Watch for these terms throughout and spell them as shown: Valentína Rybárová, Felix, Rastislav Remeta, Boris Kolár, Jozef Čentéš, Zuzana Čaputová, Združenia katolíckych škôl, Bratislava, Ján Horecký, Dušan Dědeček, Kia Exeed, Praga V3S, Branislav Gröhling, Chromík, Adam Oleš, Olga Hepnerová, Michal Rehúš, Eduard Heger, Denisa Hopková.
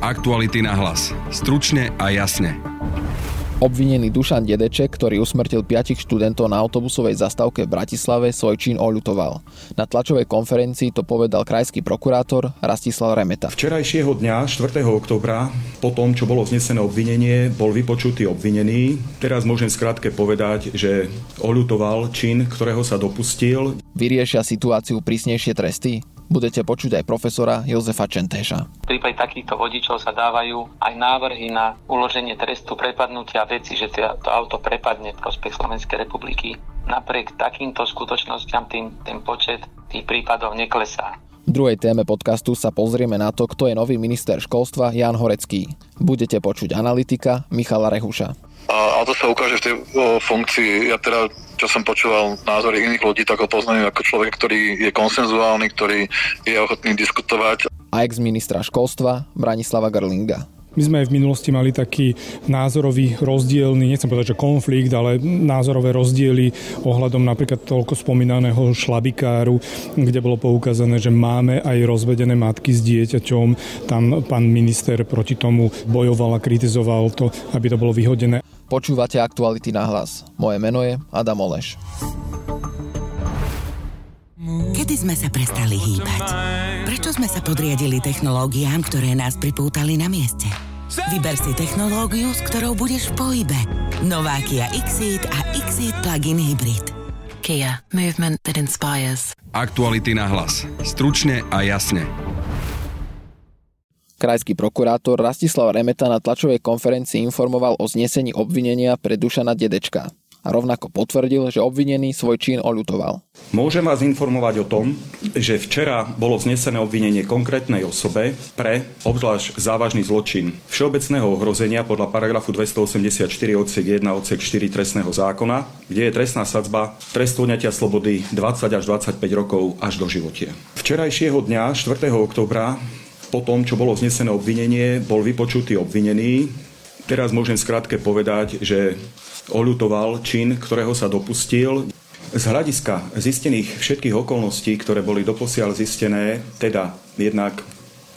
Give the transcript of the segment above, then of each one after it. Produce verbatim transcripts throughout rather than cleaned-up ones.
Aktuality na hlas. Stručne a jasne. Obvinený Dušan Dědeček, ktorý usmrtil piatich študentov na autobusovej zastávke v Bratislave, svoj čin oľutoval. Na tlačovej konferencii to povedal krajský prokurátor Rastislav Remeta. Včerajšieho dňa, štvrtého októbra, po tom, čo bolo vznesené obvinenie, bol vypočutý obvinený. Teraz môžem skrátke povedať, že oľutoval čin, ktorého sa dopustil. Vyriešia situáciu prísnejšie tresty? Budete počuť aj profesora Jozefa Čentéša. V prípade takýchto vodičov sa dávajú aj návrhy na uloženie trestu prepadnutia veci, že to auto prepadne v prospech Slovenskej republiky. Napriek takýmto skutočnostiam tým, ten počet tých prípadov neklesá. V druhej téme podcastu sa pozrieme na to, kto je nový minister školstva Ján Horecký. Budete počuť analytika Michala Rehuša. A to sa ukáže v tej o, funkcii. Ja teda, čo som počúval názory iných ľudí, tak ho poznám ako človek, ktorý je konsenzuálny, ktorý je ochotný diskutovať. A ex-ministra školstva Branislava Gröhlinga. My sme aj v minulosti mali taký názorový rozdielny, nechcem povedať, že konflikt, ale názorové rozdiely ohľadom napríklad toľko spomínaného šlabikáru, kde bolo poukázané, že máme aj rozvedené matky s dieťaťom. Tam pán minister proti tomu bojoval a kritizoval to, aby to bolo vyhodené. Počúvate Aktuality na hlas. Moje meno je Adam Oleš. Kedy sme sa prestali hýbať? Prečo sme sa podriadili technológiám, ktoré nás pripútali na mieste? Vyber si technológiu, s ktorou budeš v pohybe. Nová Kia Exeed a Exeed Plug-in Hybrid. Kia. Movement that inspires. Aktuality na hlas. Stručne a jasne. Krajský prokurátor Rastislav Remeta na tlačovej konferencii informoval o znesení obvinenia pre Dušana Dědečka a rovnako potvrdil, že obvinený svoj čin oľutoval. Môžem vás informovať o tom, že včera bolo vznesené obvinenie konkrétnej osobe pre obzvlášť závažný zločin všeobecného ohrozenia podľa paragrafu dvestoosemdesiatštyri odsek jeden odsek štyri trestného zákona, kde je trestná sadzba trest odňatia slobody dvadsať až dvadsaťpäť rokov až do života. Včerajšieho dňa, štvrtého októbra, po tom, čo bolo vznesené obvinenie, bol vypočutý obvinený. Teraz môžem skrátke povedať, že oľutoval čin, ktorého sa dopustil. Z hľadiska zistených všetkých okolností, ktoré boli doposiaľ zistené, teda jednak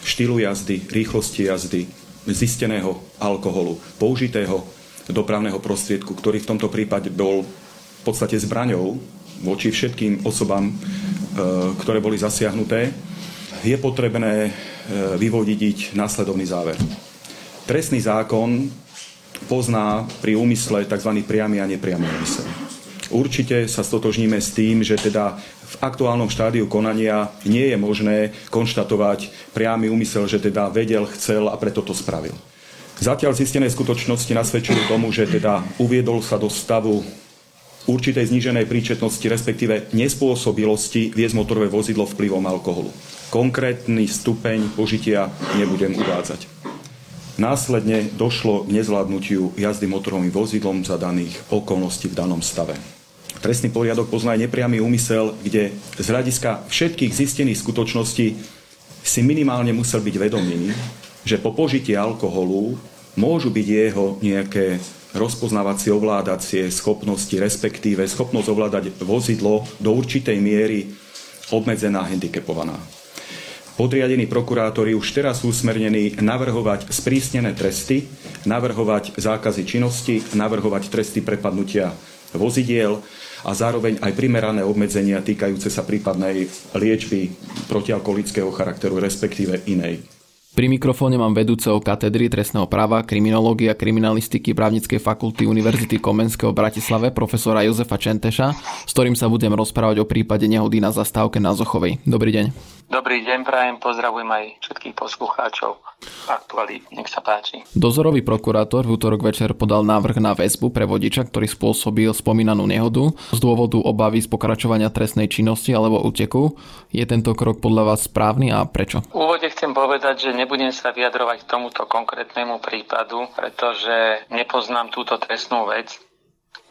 štýlu jazdy, rýchlosti jazdy, zisteného alkoholu, použitého dopravného prostriedku, ktorý v tomto prípade bol v podstate zbraňou voči všetkým osobám, ktoré boli zasiahnuté, je potrebné vyvodiť následovný záver. Trestný zákon pozná pri úmysle tzv. Priamy a nepriamy úmysel. Určite sa stotožníme s tým, že teda v aktuálnom štádiu konania nie je možné konštatovať priamy úmysel, že teda vedel, chcel a preto to spravil. Zatiaľ zistené skutočnosti nasvedčujú tomu, že teda uviedol sa do stavu určitej zníženej príčetnosti, respektíve nespôsobilosti viesť motorové vozidlo vplyvom alkoholu. Konkrétny stupeň požitia nebudem uvádzať. Následne došlo k nezvládnutiu jazdy motorovým vozidlom za daných okolností v danom stave. Trestný poriadok pozná aj nepriamy úmysel, kde z hľadiska všetkých zistených skutočností si minimálne musel byť vedomý, že po požití alkoholu môžu byť jeho nejaké rozpoznávacie, ovládacie schopnosti, respektíve schopnosť ovládať vozidlo do určitej miery obmedzená, handicapovaná. Podriadení prokurátori už teraz sú usmernení navrhovať sprísnené tresty, navrhovať zákazy činnosti, navrhovať tresty prepadnutia vozidiel a zároveň aj primerané obmedzenia týkajúce sa prípadnej liečby protialkoholického charakteru, respektíve inej. Pri mikrofóne mám vedúceho katedry trestného práva, kriminológia, kriminalistiky Právnickej fakulty Univerzity Komenského v Bratislave profesora Jozefa Čentéša, s ktorým sa budem rozprávať o prípade nehody na zastávke na Zochovej. Dobrý deň. Dobrý deň, prajem, pozdravujem aj všetkých poslucháčov. Aktuálne, nech sa páči. Dozorový prokurátor v utorok večer podal návrh na väzbu pre vodiča, ktorý spôsobil spomínanú nehodu z dôvodu obavy z pokračovania trestnej činnosti alebo úteku. Je tento krok podľa vás správny a prečo? V úvode chcem povedať, že nebudem sa vyjadrovať k tomuto konkrétnemu prípadu, pretože nepoznám túto trestnú vec.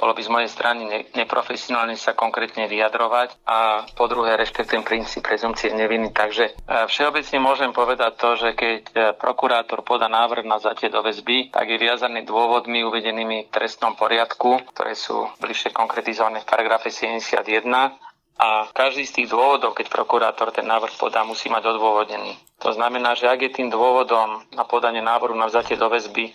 Bolo by z mojej strany ne- neprofesionálne sa konkrétne vyjadrovať a po druhé rešpektujem princíp prezumcie neviny. Takže všeobecne môžem povedať to, že keď prokurátor podá návrh na vzatie do väzby, tak je viazaný dôvodmi uvedenými v trestnom poriadku, ktoré sú bližšie konkretizované v paragrafe sedemdesiatjeden. a každý z tých dôvodov, keď prokurátor ten návrh podá, musí mať odôvodený. To znamená, že ak je tým dôvodom na podanie návrhu na vzatie do väzby e,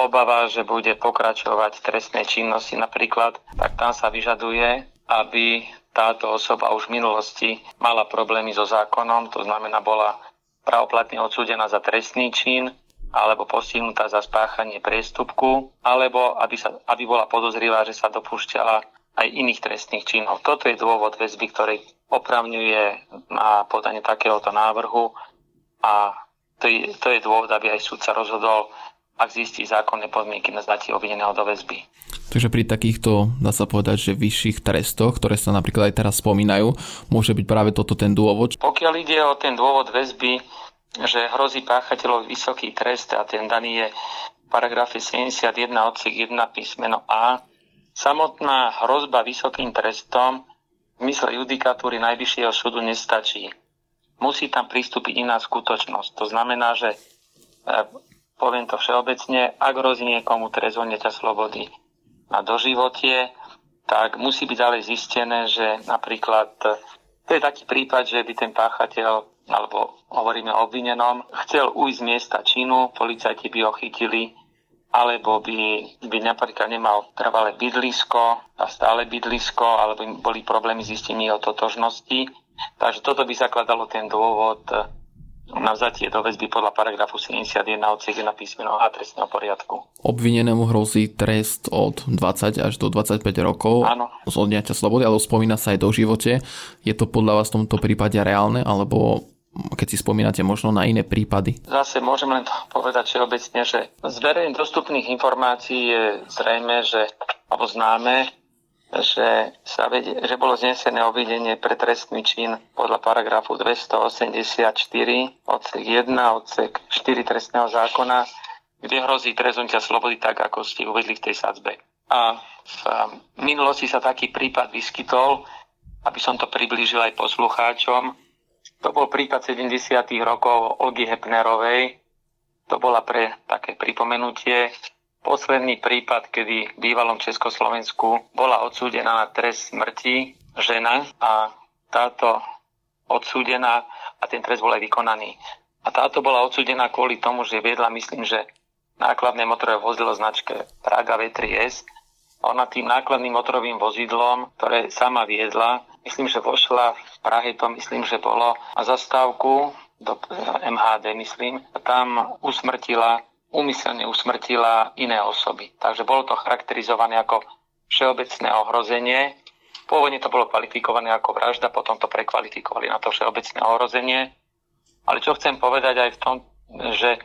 obava, že bude pokračovať v trestnej činnosti napríklad, tak tam sa vyžaduje, aby táto osoba už v minulosti mala problémy so zákonom, to znamená bola pravoplatne odsúdená za trestný čin, alebo postihnutá za spáchanie priestupku, alebo aby, sa, aby bola podozrivá, že sa dopúšťala aj iných trestných činov. Toto je dôvod väzby, ktorý opravňuje na podanie takéhoto návrhu a to je, to je dôvod, aby aj súd sa rozhodol, ak zistí zákonné podmienky na vzatie obvineného do väzby. Takže pri takýchto, dá sa povedať, že vyšších trestoch, ktoré sa napríklad aj teraz spomínajú, môže byť práve toto ten dôvod? Pokiaľ ide o ten dôvod väzby, že hrozí páchateľovi vysoký trest a ten daný je v paragrafe sedemdesiatjeden odsek jeden písmeno A. Samotná hrozba vysokým trestom v mysle judikatúry Najvyššieho súdu nestačí. Musí tam pristúpiť iná skutočnosť. To znamená, že poviem to všeobecne, ak hrozí niekomu trest odňatia slobody na doživotie, tak musí byť ďalej zistené, že napríklad to je taký prípad, že by ten páchateľ alebo hovoríme o obvinenom, chcel ujsť z miesta činu, policajti by ho chytili, alebo by, by napríklad nemal trvalé bydlisko a stále bydlisko, alebo im boli problémy s istými o totožnosti. Takže toto by zakladalo ten dôvod na vzatie do väzby podľa paragrafu sedemdesiatjeden odsek jeden písmeno A trestného poriadku. Obvinenému hrozí trest od dvadsať až do dvadsaťpäť rokov. Áno. Z odňatia slobody, ale spomína sa aj do živote. Je to podľa vás v tomto prípade reálne, alebo keď si spomínate možno na iné prípady? Zase môžem len povedať všeobecne, že z verejne dostupných informácií je zrejme, že, alebo známe, že, sa vedie, že bolo znesené obvinenie pre trestný čin podľa paragrafu dvestoosemdesiatštyri odsek jeden odsek štyri trestného zákona, kde hrozí trest odňatia slobody tak, ako ste uvedli v tej sadzbe. A v minulosti sa taký prípad vyskytol, aby som to priblížil aj poslucháčom. To bol prípad sedemdesiatych rokov Olgy Hepnerovej. To bola pre také pripomenutie posledný prípad, kedy v bývalom Československu bola odsúdená na trest smrti žena a táto odsúdená a ten trest bol aj vykonaný. A táto bola odsúdená kvôli tomu, že viedla, myslím, že nákladné motorové vozidlo značke Praga vé tri es. Ona tým nákladným motorovým vozidlom, ktoré sama viedla, myslím, že vošla v Prahe, to myslím, že bolo na zastávku do em há dé, myslím, a tam usmrtila úmyselne usmrtila iné osoby. Takže bolo to charakterizované ako všeobecné ohrozenie. Pôvodne to bolo kvalifikované ako vražda, potom to prekvalifikovali na to všeobecné ohrozenie. Ale čo chcem povedať aj v tom, že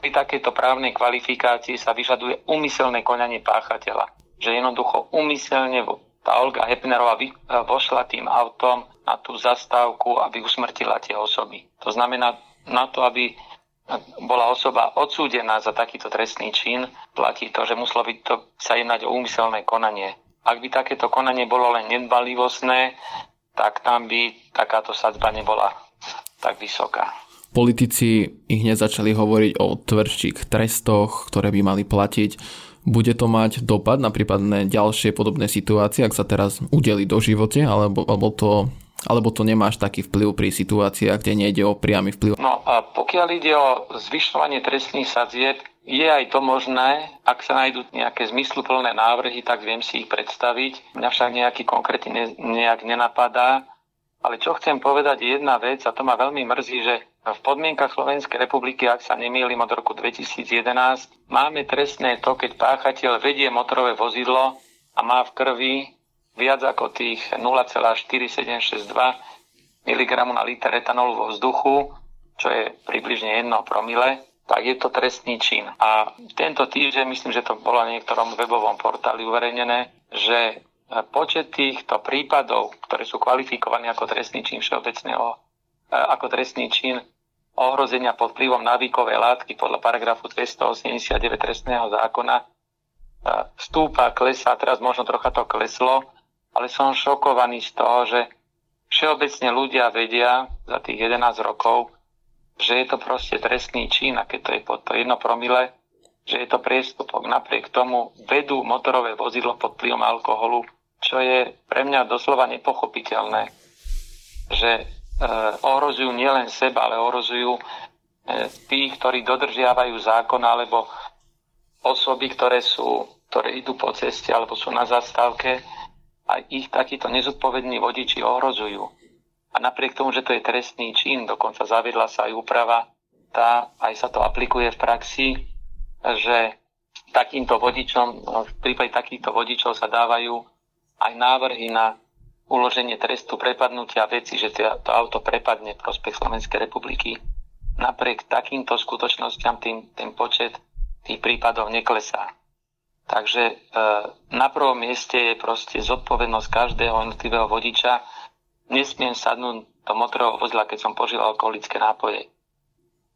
pri takejto právnej kvalifikácii sa vyžaduje úmyselné konanie páchateľa. Že jednoducho úmyselne tá Olga Hepnerová vošla tým autom na tú zastávku, aby usmrtila tie osoby. To znamená, na to, aby bola osoba odsúdená za takýto trestný čin, platí to, že muselo byť to, sa jednať o úmyselné konanie. Ak by takéto konanie bolo len nedbalivostné, tak tam by takáto sadzba nebola tak vysoká. Politici ich nezačali hovoriť o tvrdších trestoch, ktoré by mali platiť. Bude to mať dopad na prípadné ďalšie podobné situácie, ak sa teraz udeli do živote, alebo, alebo to... Alebo to nemáš taký vplyv pri situáciách, kde nejde o priamy vplyv? No a pokiaľ ide o zvyšovanie trestných sadzieb, je aj to možné, ak sa nájdú nejaké zmysluplné návrhy, tak viem si ich predstaviť. Mňa však nejaký konkrétny ne, nejak nenapadá. Ale čo chcem povedať je jedna vec, a to ma veľmi mrzí, že v podmienkach Slovenskej republiky, ak sa nemýlim od roku dvetisícjedenásť, máme trestné to, keď páchateľ vedie motorové vozidlo a má v krvi viac ako tých nula celá štyri sedem šesť dva mg na liter etanolu vo vzduchu, čo je približne jedno promile, tak je to trestný čin. A tento týždeň, myslím, že to bolo na niektorom webovom portáli uverejnené, že počet týchto prípadov, ktoré sú kvalifikované ako trestný čin všeobecného, ako trestný čin ohrozenia pod vplyvom návykovej látky podľa paragrafu dvestoosemdesiatdeväť trestného zákona, stúpa, klesá, teraz možno trocha to kleslo, ale som šokovaný z toho, že všeobecne ľudia vedia za tých jedenásť rokov, že je to proste trestný čin, a keď to je pod to jedno promile, že je to priestupok. Napriek tomu vedú motorové vozidlo pod vplyvom alkoholu, čo je pre mňa doslova nepochopiteľné, že ohrozujú nielen seba, ale ohrozujú tých, ktorí dodržiavajú zákon, alebo osoby, ktoré sú, ktoré idú po ceste alebo sú na zastávke, a ich takíto nezodpovední vodiči ohrozujú. A napriek tomu, že to je trestný čin, dokonca zaviedla sa aj úprava, tá aj sa to aplikuje v praxi, že takýmto vodičom, v prípade takýchto vodičov sa dávajú aj návrhy na uloženie trestu prepadnutia veci, že to auto prepadne v prospech Slovenskej republiky. Napriek takýmto skutočnostiam tým, ten počet tých prípadov neklesá. Takže e, na prvom mieste je proste zodpovednosť každého jednotlivého vodiča. Nesmiem sadnúť do motorového vozidla, keď som požil alkoholické nápoje.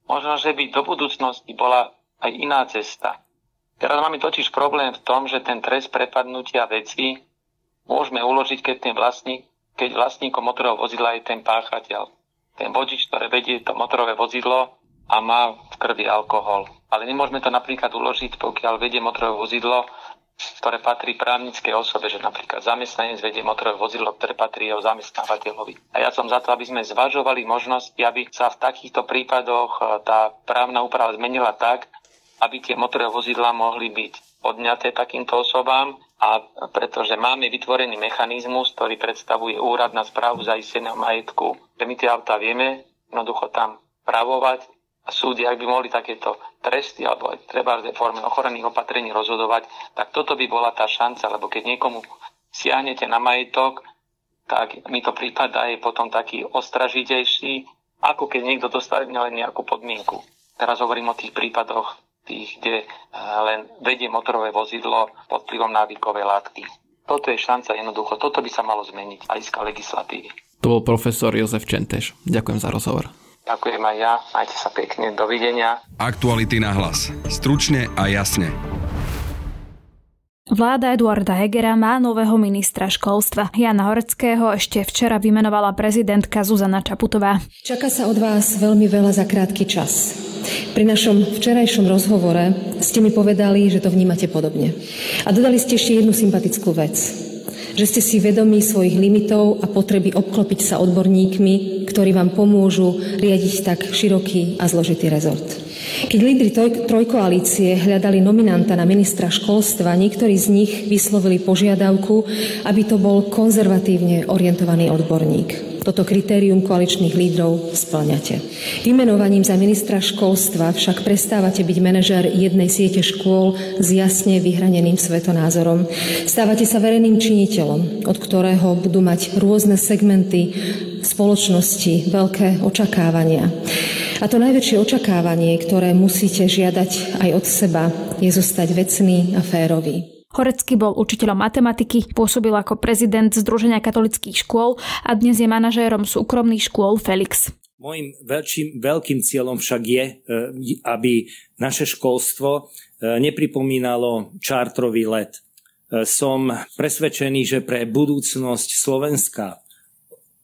Možno, že by do budúcnosti bola aj iná cesta. Teraz máme totiž problém v tom, že ten trest prepadnutia vecí môžeme uložiť, keď ten vlastník, keď vlastníkom motorového vozidla je ten páchateľ. Ten vodič, ktorý vedie to motorové vozidlo a má v krvi alkohol. Ale nemôžeme to napríklad uložiť, pokiaľ vedie motorové vozidlo, ktoré patrí právnickej osobe, že napríklad zamestnanec vedie motorové vozidlo, ktoré patrí jeho zamestnávateľovi. A ja som za to, aby sme zvažovali možnosti, aby sa v takýchto prípadoch tá právna úprava zmenila tak, aby tie motorové vozidlá mohli byť odňaté takýmto osobám, a pretože máme vytvorený mechanizmus, ktorý predstavuje Úrad na správu zaisteného majetku, že my tie autá vieme jednoducho tam pravovať. A súdy, ak by mohli takéto tresty alebo aj treba v forme ochranných opatrení rozhodovať, tak toto by bola tá šanca, lebo keď niekomu siahnete na majetok, tak mi to prípadá je potom taký ostražitejší, ako keď niekto dostane len nejakú podmienku. Teraz hovorím o tých prípadoch, tých, kde len vedie motorové vozidlo pod vplyvom návykovej látky. Toto je šanca jednoducho, toto by sa malo zmeniť aj z legislatívy. To bol profesor Jozef Čentéš. Ďakujem za rozhovor. Ďakujem aj ja, majte sa pekne, dovidenia. Aktuality na hlas. Stručne a jasne. Vláda Eduarda Hegera má nového ministra školstva. Jána Horeckého ešte včera vymenovala prezidentka Zuzana Čaputová. Čaká sa od vás veľmi veľa za krátky čas. Pri našom včerajšom rozhovore ste mi povedali, že to vnímate podobne. A dodali ste ešte jednu sympatickú vec. Že ste si vedomí svojich limitov a potreby obklopiť sa odborníkmi, ktorí vám pomôžu riadiť tak široký a zložitý rezort. Keď lídri trojkoalície hľadali nominanta na ministra školstva, niektorí z nich vyslovili požiadavku, aby to bol konzervatívne orientovaný odborník. Toto kritérium koaličných lídrov spĺňate. Vymenovaním za ministra školstva však prestávate byť manažér jednej siete škôl s jasne vyhraneným svetonázorom. Stávate sa verejným činiteľom, od ktorého budú mať rôzne segmenty spoločnosti veľké očakávania. A to najväčšie očakávanie, ktoré musíte žiadať aj od seba, je zostať vecný a férový. Horecký bol učiteľom matematiky, pôsobil ako prezident Združenia katolíckych škôl a dnes je manažérom súkromných škôl Felix. Mojím veľkým, veľkým cieľom však je, aby naše školstvo nepripomínalo čártrový let. Som presvedčený, že pre budúcnosť Slovenska,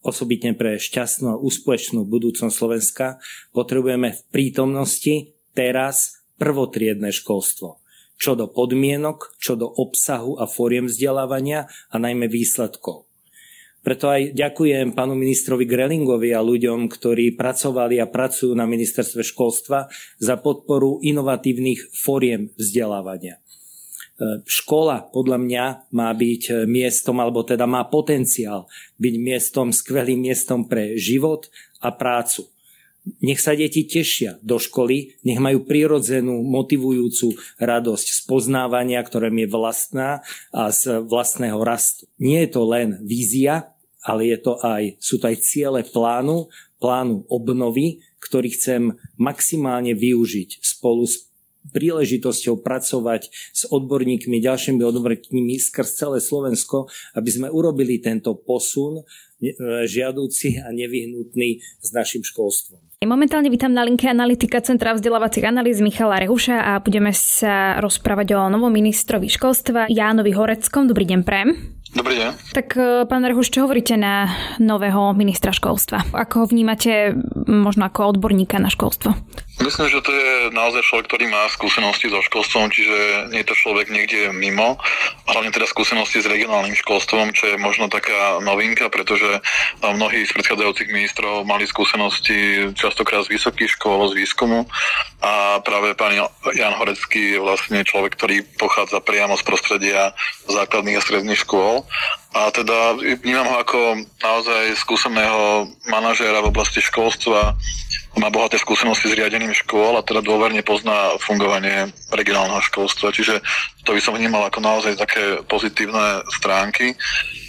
osobitne pre šťastnú, úspešnú budúcnosť Slovenska, potrebujeme v prítomnosti teraz prvotriedne školstvo. Čo do podmienok, čo do obsahu a foriem vzdelávania a najmä výsledkov. Preto aj ďakujem pánu ministrovi Gröhlingovi a ľuďom, ktorí pracovali a pracujú na ministerstve školstva za podporu inovatívnych foriem vzdelávania. Škola podľa mňa má byť miestom, alebo teda má potenciál byť miestom, skvelým miestom pre život a prácu. Nech sa deti tešia do školy, nech majú prirodzenú, motivujúcu radosť z poznávania, ktorá im je vlastná a z vlastného rastu. Nie je to len vízia, ale je to aj, sú to aj ciele plánu, plánu obnovy, ktorý chcem maximálne využiť spolu s príležitosťou pracovať s odborníkmi, ďalšími odborníkmi skrz celé Slovensko, aby sme urobili tento posun žiaduci a nevyhnutný s našim školstvom. Momentálne vítam na linke analytika Centra vzdelávacích analýz Michala Rehuša a budeme sa rozprávať o novom ministrovi školstva Jánovi Horeckom. Dobrý deň, prém. Dobrý deň. Tak pán Rehuš, čo hovoríte na nového ministra školstva? Ako ho vnímate možno ako odborníka na školstvo? Myslím, že to je naozaj človek, ktorý má skúsenosti so školstvom, čiže nie je to človek niekde mimo, hlavne teda skúsenosti s regionálnym školstvom, čo je možno taká novinka, pretože mnohí z predchádzajúcich ministrov mali skúsenosti častokrát z vysokých škôl, z výskumu a práve pán Ján Horecký je vlastne človek, ktorý pochádza priamo z prostredia základných a stredných škôl. A teda vnímam ho ako naozaj skúseného manažéra v oblasti školstva, má bohaté skúsenosti s riadením škôl a teda dôverne pozná fungovanie regionálneho školstva. Čiže to by som vnímal ako naozaj také pozitívne stránky.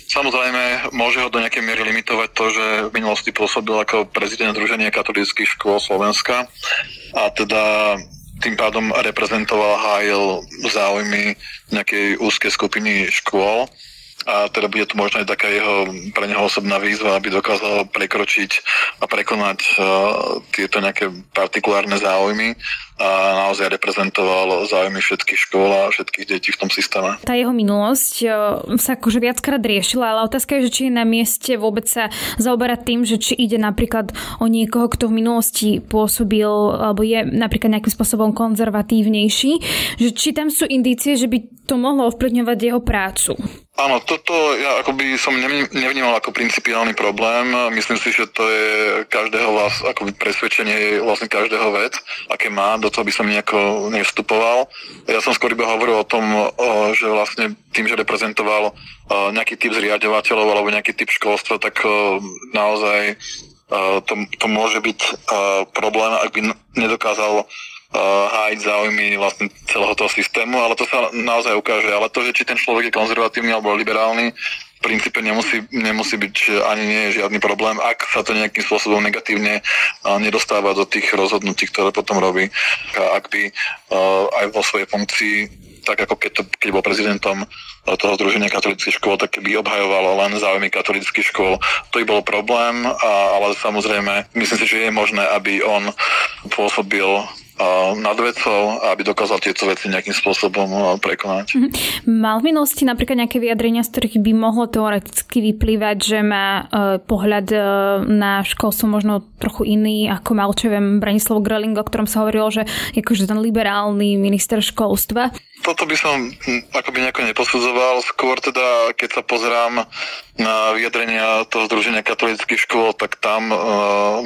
Samozrejme, môže ho do nejakej miery limitovať to, že v minulosti pôsobil ako prezident Združenia katolíckych škôl Slovenska a teda tým pádom reprezentoval, hájil záujmy nejakej úzkej skupiny škôl. A teda bude to možno aj taká jeho, pre neho osobná výzva, aby dokázal prekročiť a prekonať uh, tieto nejaké partikulárne záujmy a naozaj reprezentoval záujmy všetkých škôl a všetkých detí v tom systéme. Tá jeho minulosť uh, sa akože viackrát riešila, ale otázka je, že či je na mieste vôbec sa zaoberať tým, že či ide napríklad o niekoho, kto v minulosti pôsobil alebo je napríklad nejakým spôsobom konzervatívnejší, že či tam sú indície, že by to mohlo ovplyvňovať jeho prácu. Áno, toto ja akoby som nevnímal ako principiálny problém. Myslím si, že to je každého vás, akoby presvedčenie vlastne každého vec, aké má, do toho by som nejako nevstupoval. Ja som skôr iba hovoril o tom, že vlastne tým, že reprezentoval nejaký typ zriaďovateľov alebo nejaký typ školstva, tak naozaj to, to môže byť problém, ak by nedokázal hájiť záujmy vlastne celého toho systému, ale to sa naozaj ukáže. Ale to, že či ten človek je konzervatívny alebo liberálny, v princípe nemusí, nemusí byť ani nie je žiadny problém, ak sa to nejakým spôsobom negatívne nedostáva do tých rozhodnutí, ktoré potom robí. A ak by aj vo svojej funkcii, tak ako keď, to, keď bol prezidentom toho Združenia katolíckych škôl, tak by obhajovalo len záujmy katolíckych škôl. To by bol problém, ale samozrejme, myslím si, že je možné, aby on pôsobil nad vecou a aby dokázal tieto veci nejakým spôsobom prekonať. Mal v minulosti napríklad nejaké vyjadrenia, z ktorých by mohlo teoreticky vyplývať, že má pohľad na školstvo možno trochu iný, ako mal, čo viem, Branislav Gröhling, o ktorom sa hovorilo, že akože ten liberálny minister školstva. Toto by som akoby nejako neposudzoval. Skôr teda, keď sa pozerám na vyjadrenia toho Združenia katolíckych škôl, tak tam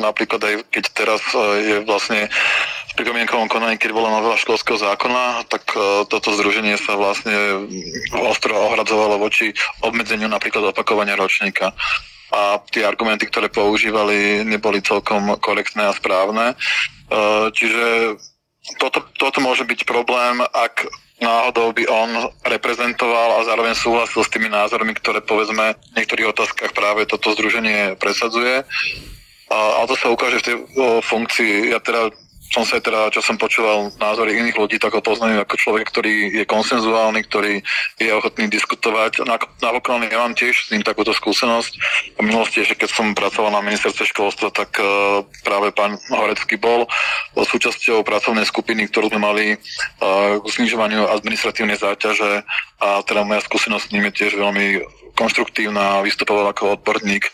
napríklad aj keď teraz je vlastne v pripomienkovom konaní, keď bola novela školského zákona, tak toto združenie sa vlastne ostro ohradzovalo voči obmedzeniu napríklad opakovania ročníka. A tie argumenty, ktoré používali, neboli celkom korektné a správne. Čiže toto, toto môže byť problém, ak náhodou by on reprezentoval a zároveň súhlasil s tými názormi, ktoré povedzme v niektorých otázkach práve toto združenie presadzuje. A to sa ukáže v tej funkcii. Ja teda som sa teda, čo som počúval názory iných ľudí, tak ho poznajú ako človek, ktorý je konsenzuálny, ktorý je ochotný diskutovať. Napokon ja mám tiež s ním takúto skúsenosť. V minulosti, že keď som pracoval na ministerstve školstva, tak uh, práve pán Horecký bol uh, súčasťou pracovnej skupiny, ktorú sme mali uh, k znižovaniu administratívnej záťaže a teda moja skúsenosť s ním je tiež veľmi konštruktívna, vystupoval ako odborník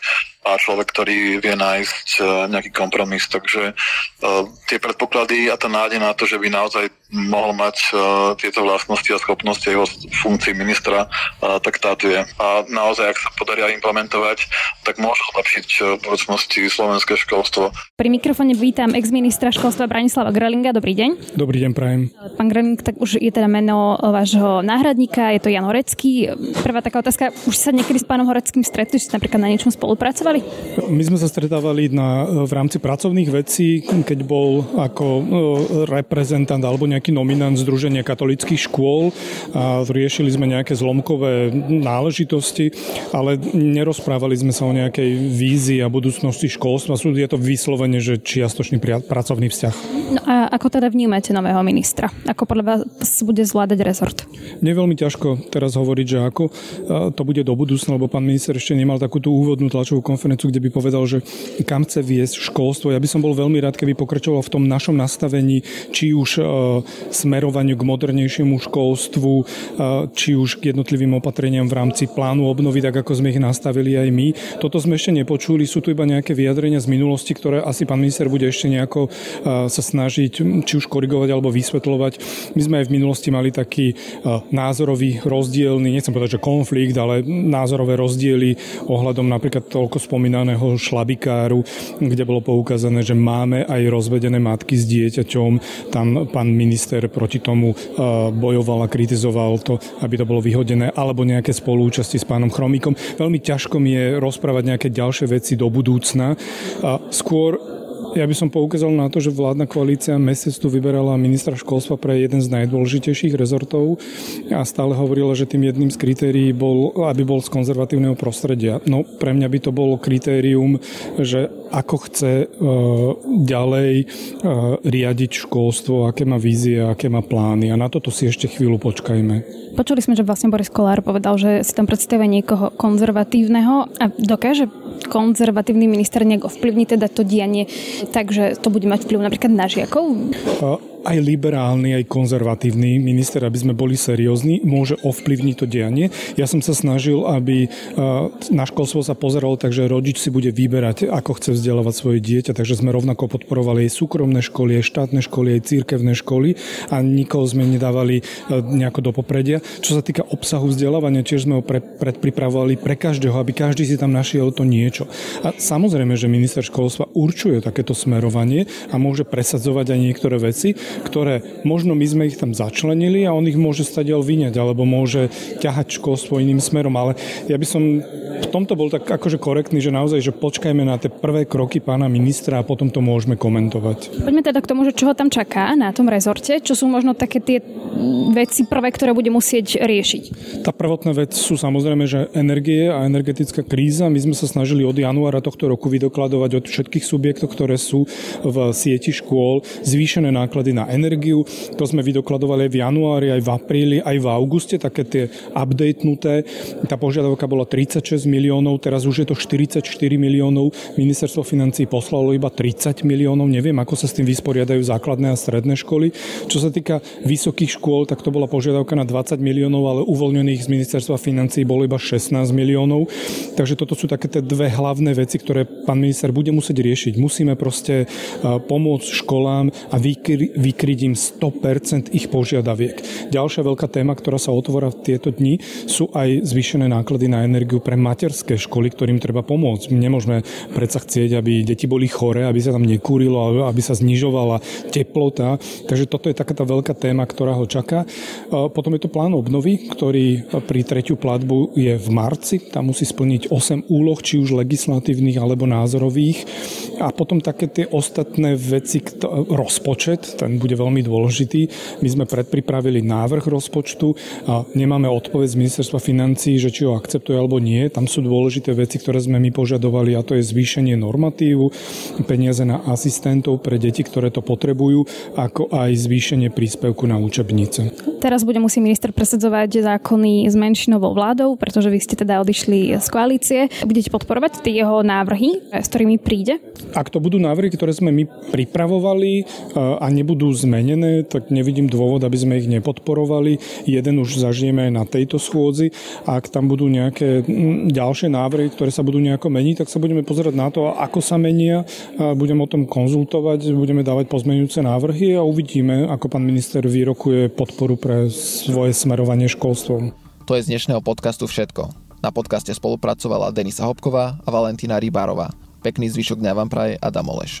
a človek, ktorý vie nájsť nejaký kompromis. Takže uh, tie predpoklady a tá nádej na to, že by naozaj mohol mať uh, tieto vlastnosti a schopnosti jeho funkcií ministra, uh, tak táto je. A naozaj, ak sa podaria implementovať, tak môže zlepšiť v budúcnosti slovenské školstvo. Pri mikrofóne vítam ex-ministra školstva Branislava Gröhlinga. Dobrý deň. Dobrý deň, prajem. Pán Gröhling, tak už je teda meno vášho náhradníka, je to Ján Horecký. Prvá taká otázka, už sa niekedy s pánom Horeckým stretli, či napríklad na niečom spolupracovali? My sme sa stretávali na, v rámci pracovných vecí, keď bol ako reprezentant alebo nejaký nominant Združenia katolíckych škôl a riešili sme nejaké zlomkové náležitosti, ale nerozprávali sme sa o nejakej vízii a budúcnosti školstva. Je to vyslovene, že čiastočný pracovný vzťah. No a ako teda vnímate nového ministra? Ako podľa vás bude zvládať rezort? Mne veľmi ťažko teraz hovoriť, že ako to bude do budúcna, lebo pán minister ešte nemal takú tú úvodnú tlačovú konferenciu, kde by povedal, že kam chce viesť školstvo. Ja by som bol veľmi rád, keby pokračoval v tom našom nastavení, či už smerovaniu k modernejšiemu školstvu, či už k jednotlivým opatreniam v rámci plánu obnovy, tak ako sme ich nastavili aj my. Toto sme ešte nepočuli, sú tu iba nejaké vyjadrenia z minulosti, ktoré asi pán minister bude ešte nejako sa snažiť či už korigovať alebo vysvetľovať. My sme aj v minulosti mali taký názorový rozdielny, nechcem povedať, že konflikt, ale názorové rozdiely ohľadom napríklad toľko spomínaného šlabikáru, kde bolo poukázané, že máme aj rozvedené matky s dieťaťom. Tam pán minister proti tomu bojoval a kritizoval to, aby to bolo vyhodené, alebo nejaké spolúčasti s pánom Chromíkom. Veľmi ťažko mi je rozprávať nejaké ďalšie veci do budúcna. Skôr ja by som poukázal na to, že vládna koalícia mesiac tu vyberala ministra školstva pre jeden z najdôležitejších rezortov a stále hovorila, že tým jedným z kritérií bol, aby bol z konzervatívneho prostredia. No pre mňa by to bolo kritérium, že ako chce e, ďalej e, riadiť školstvo, aké má vízie, aké má plány a na toto si ešte chvíľu počkajme. Počuli sme, že vlastne Boris Kolár povedal, že si tam predstavia niekoho konzervatívneho a dokáže konzervatívny minister nejak ovplyvniť teda to dianie, takže to bude mať vplyv napríklad na žiakov? Aj liberálny, aj konzervatívny minister, aby sme boli seriózni, môže ovplyvniť to dianie. Ja som sa snažil, aby na školstvo sa pozeralo, takže rodič si bude vyberať, ako chce vzdelávať svoje dieťa, takže sme rovnako podporovali aj súkromné školy, aj štátne školy, aj cirkevné školy a nikoho sme nedávali nejako do popredia. Čo sa týka obsahu vzdelávania, tiež sme ho pre, predpripravovali pre každého, aby každý si tam našiel to niečo. A samozrejme, že minister školstva určuje takéto smerovanie a môže presadzovať aj niektoré veci, ktoré možno my sme ich tam začlenili a on ich môže stadiaľ vyňať alebo môže ťahať školstvo iným smerom. Ale ja by som v tomto bol tak akože korektný, že naozaj, že počkajme na tie prvé kroky pána ministra a potom to môžeme komentovať. Poďme teda k tomu, že čo ho tam čaká na tom rezorte, čo sú možno také tie veci prvé, ktoré bude musieť riešiť. Tá prvotná vec sú samozrejme, že energie a energetická kríza. My sme sa snažili od januára tohto roku vydokladovať od všetkých subjektov, ktoré sú v sieti škôl, zvýšené náklady na energiu. To sme vydokladovali aj v januári, aj v apríli, aj v auguste, také tie updatenuté. Tá požiadavka bola tridsaťšesť miliónov, teraz už je to štyridsaťštyri miliónov. Ministerstvo financií poslalo iba tridsať miliónov. Neviem, ako sa s tým vysporiadajú základné a stredné školy. Čo sa týka vysokých škôl, tak to bola požiadavka na dvadsať miliónov, ale uvoľnených z Ministerstva financií bolo iba šestnásť miliónov. Takže toto sú také tie dve hlavné veci, ktoré pán minister bude musieť riešiť. Musíme proste pomôcť školám a vykry, vykry, krytím sto percent ich požiadaviek. Ďalšia veľká téma, ktorá sa otvorila v tieto dni, sú aj zvýšené náklady na energiu pre materské školy, ktorým treba pomôcť. Nemôžeme predsa chcieť, aby deti boli chore, aby sa tam nekúrilo, aby sa znižovala teplota. Takže toto je taká tá veľká téma, ktorá ho čaká. Potom je to plán obnovy, ktorý pri tretiu platbu je v marci. Tam musí splniť osem úloh, či už legislatívnych alebo názorových. A potom také tie ostatné veci, rozpočet, ten bude veľmi dôležitý. My sme predpripravili návrh rozpočtu a nemáme odpoveď z Ministerstva financií, že či ho akceptuje alebo nie. Tam sú dôležité veci, ktoré sme my požadovali, a to je zvýšenie normatívu, peniaze na asistentov pre deti, ktoré to potrebujú, ako aj zvýšenie príspevku na učebnice. Teraz bude musí minister presadzovať zákony s menšinovou vládou, pretože vy ste teda odišli z koalície. Budete podporovať tie jeho návrhy, s ktorými príde? Ak to budú návrhy, ktoré sme my pripravovali a nebudú zmenené, tak nevidím dôvod, aby sme ich nepodporovali. Jeden už zažijeme aj na tejto schôdzi. Ak tam budú nejaké ďalšie návrhy, ktoré sa budú nejako meniť, tak sa budeme pozerať na to, ako sa menia. Budeme o tom konzultovať, budeme dávať pozmeňujúce návrhy a uvidíme, ako pán minister vyrokuje podporu pre svoje smerovanie školstvom. To je z dnešného podcastu všetko. Na podcaste spolupracovala Denisa Hopková a Valentína Rybárová. Pekný zvyšok dňa vám praje Adam Oleš.